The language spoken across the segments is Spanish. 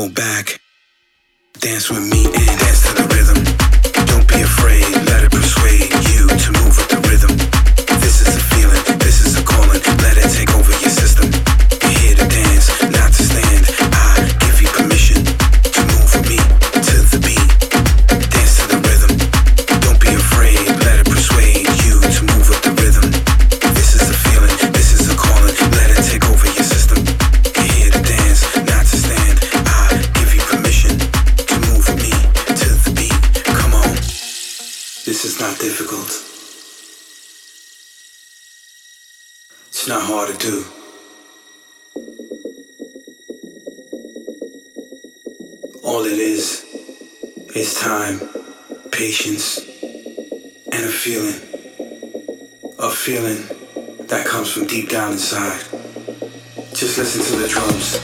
hold back. Dance with me and dance to the rhythm. Don't be afraid, let it persuade you to move with the rhythm. This is a feeling, this is a calling, let it take over your system. You're here to dance, not to stand. I give you permission to move with me to the beat. Dance to the rhythm. Don't be afraid, let it persuade you to move with the rhythm. This is a feeling, this is a calling, let it take over your system. You're here to dance, not to stand. I give you permission to move with me to the beat. Come on, this is not difficult. It's not hard to do. All it is time, patience, and a feeling that comes from deep down inside. Just listen to the drums.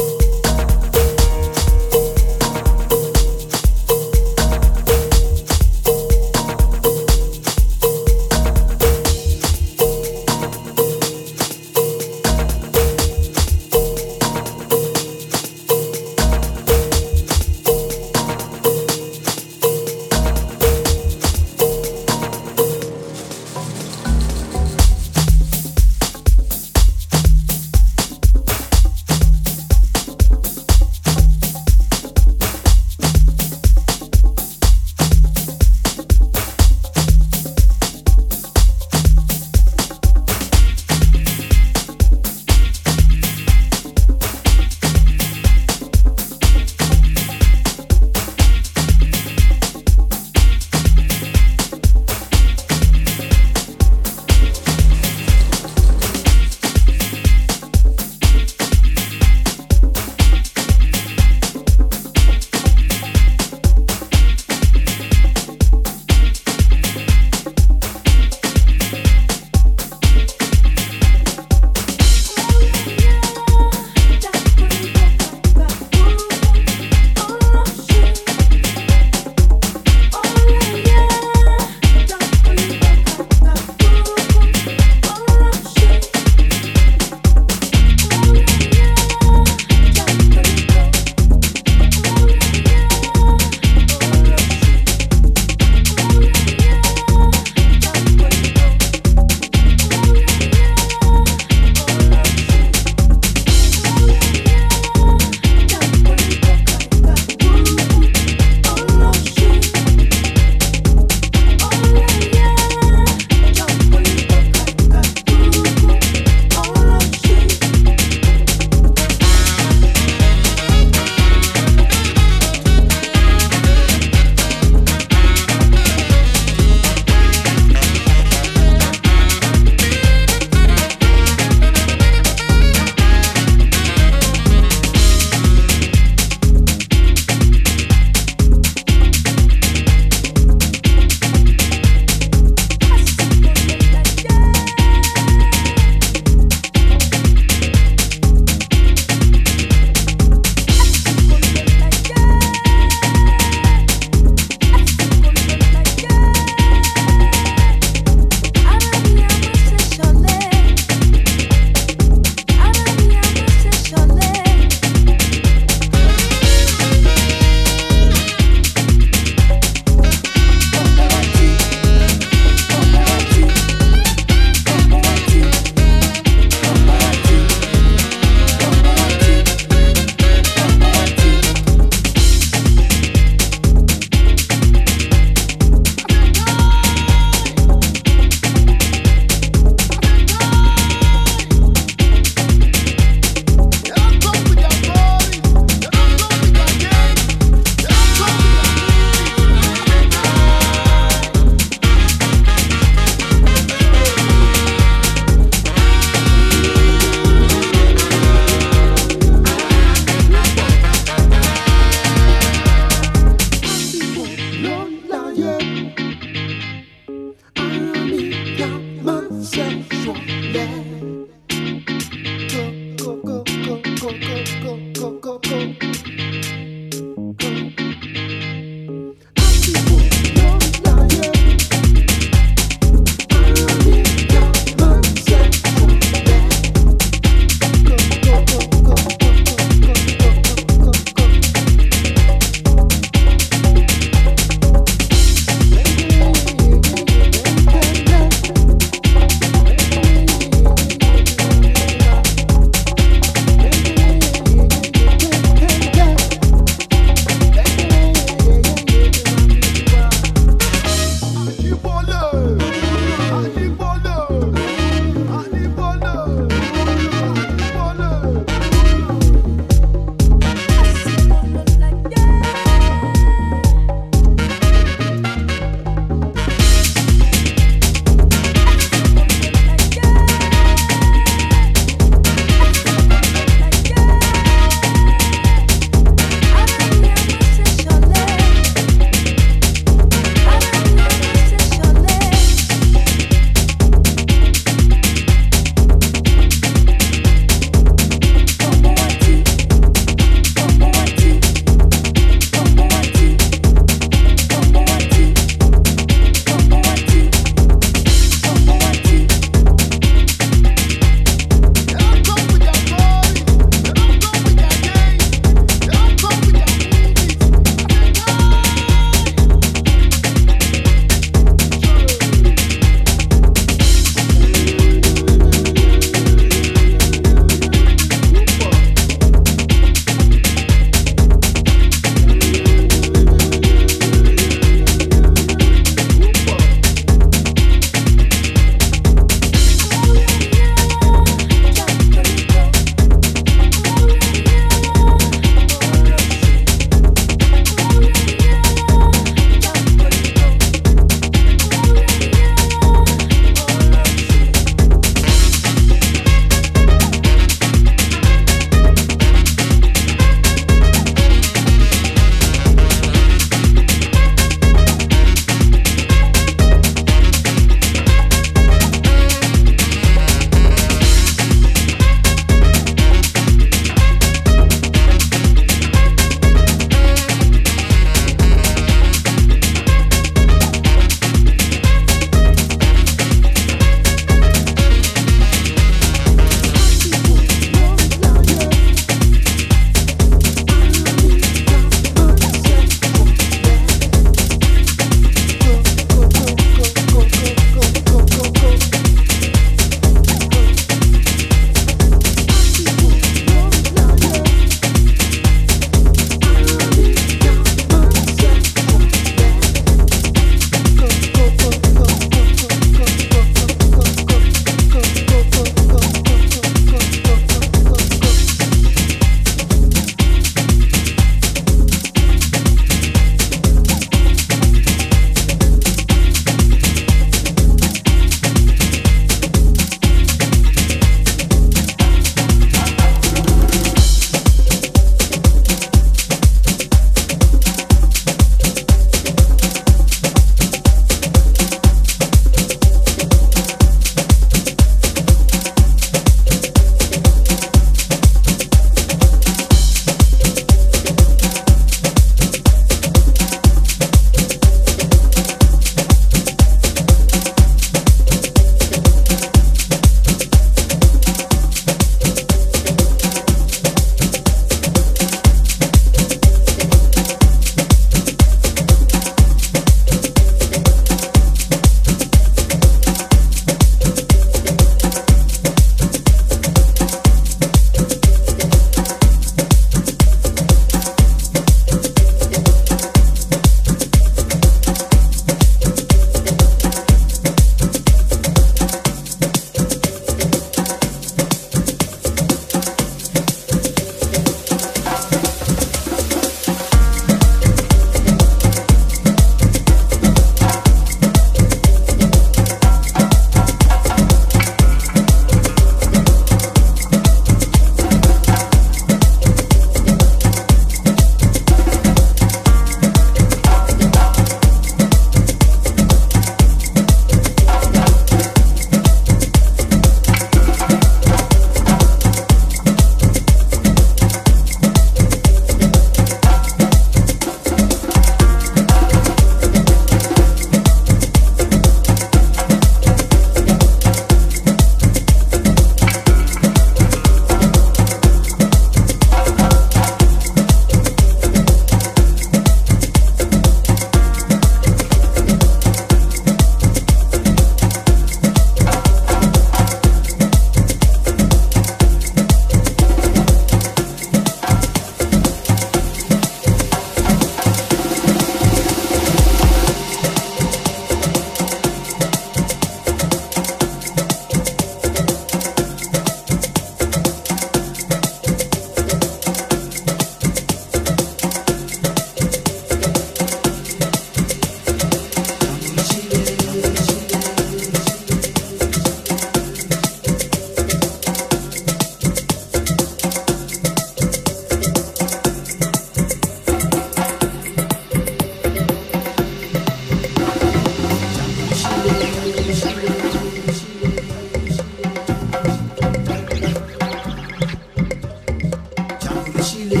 Me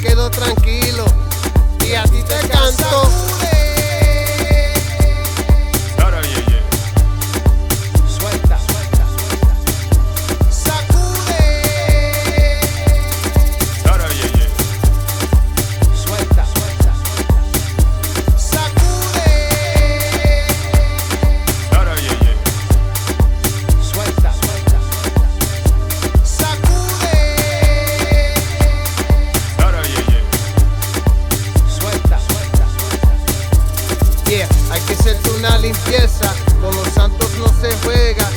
quedo tranquilo y a ti te canto. es una limpieza, con los santos no se juega.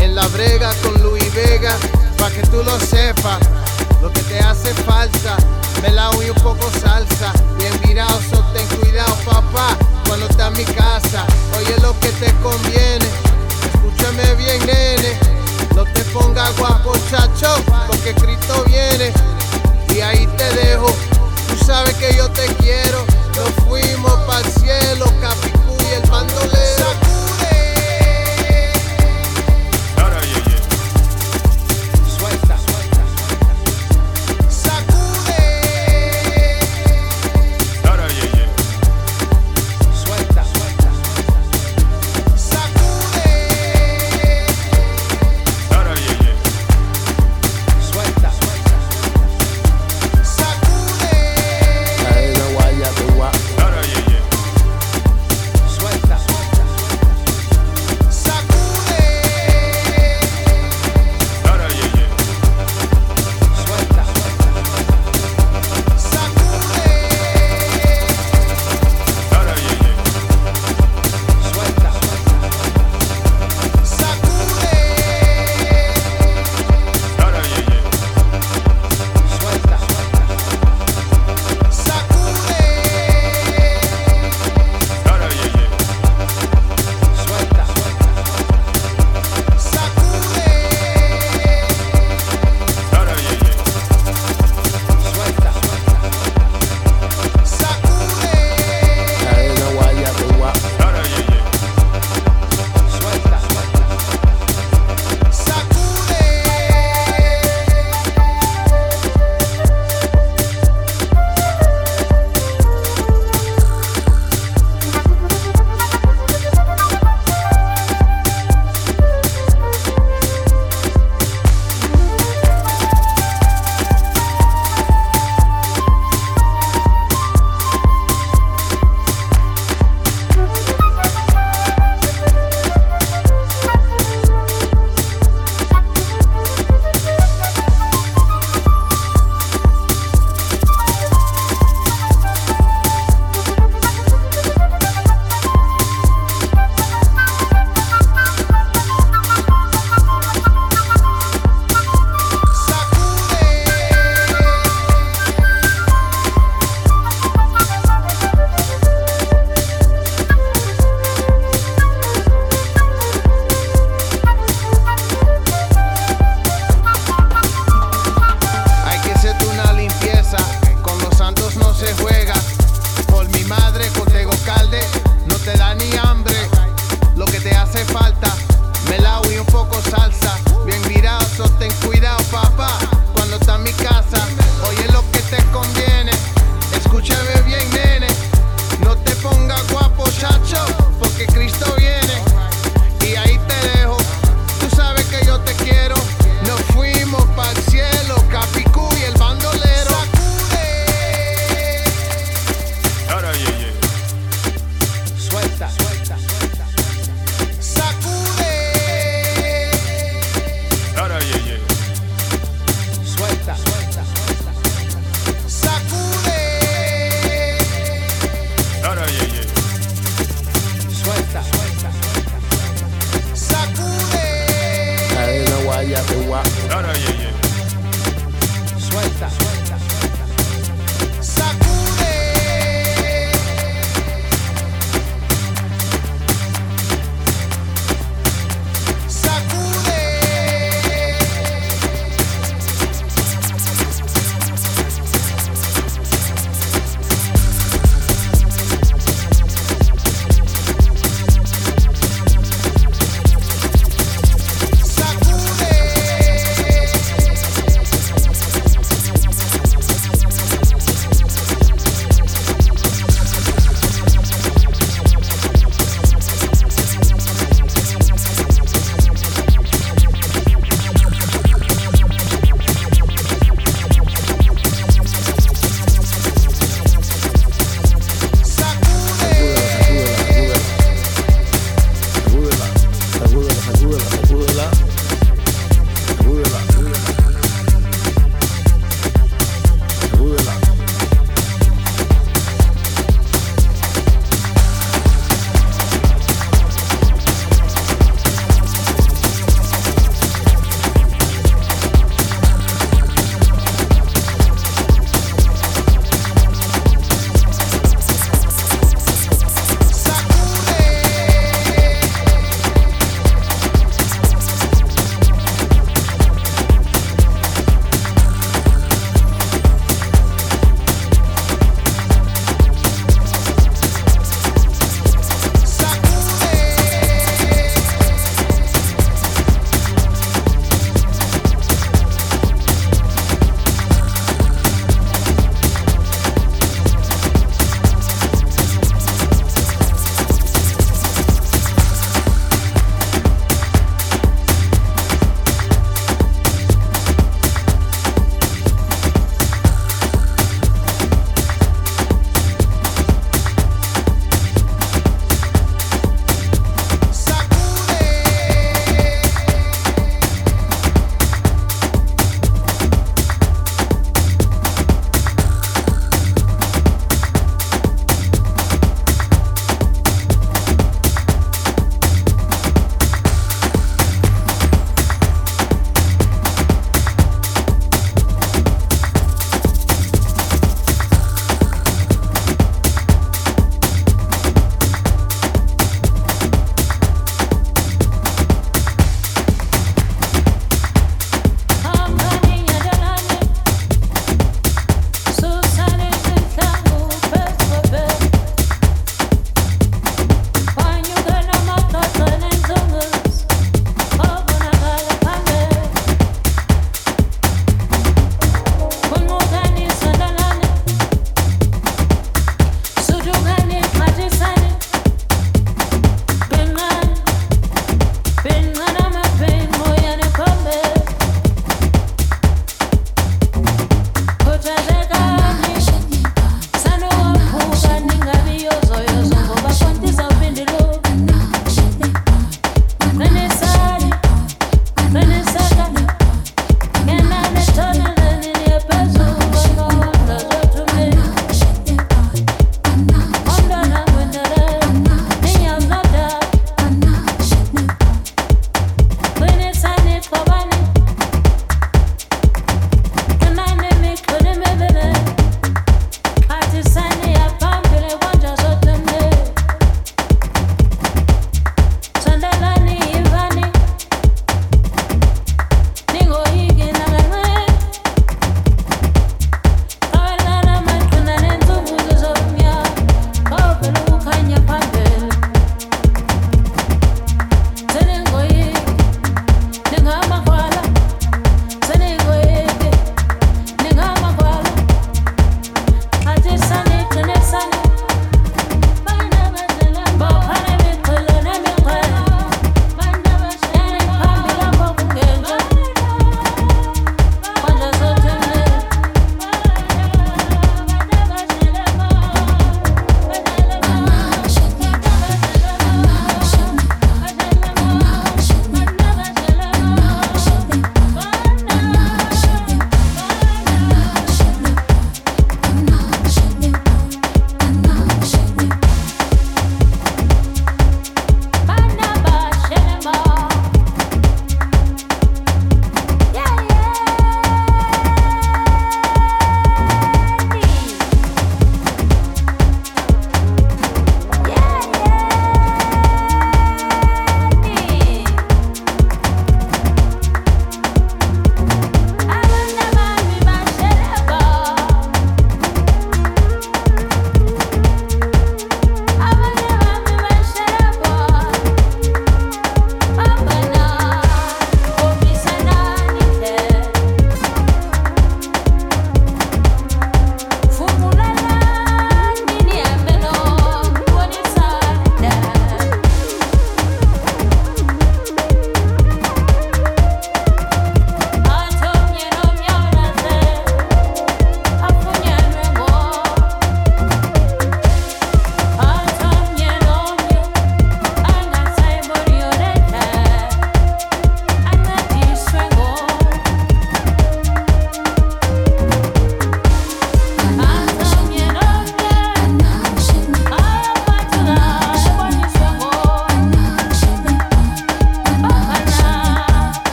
En la brega con Luis Vega, pa' que tú lo sepas, lo que te hace falta, melao y un poco salsa. Bien virado, so ten cuidado, papá, cuando está en mi casa. Oye lo que te conviene, escúchame bien, nene. No te pongas guapo, chacho, porque Cristo viene. Y ahí te dejo, tú sabes que yo te quiero. Nos fuimos pa'l cielo, Capicú y el bandolero.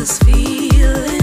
this feeling.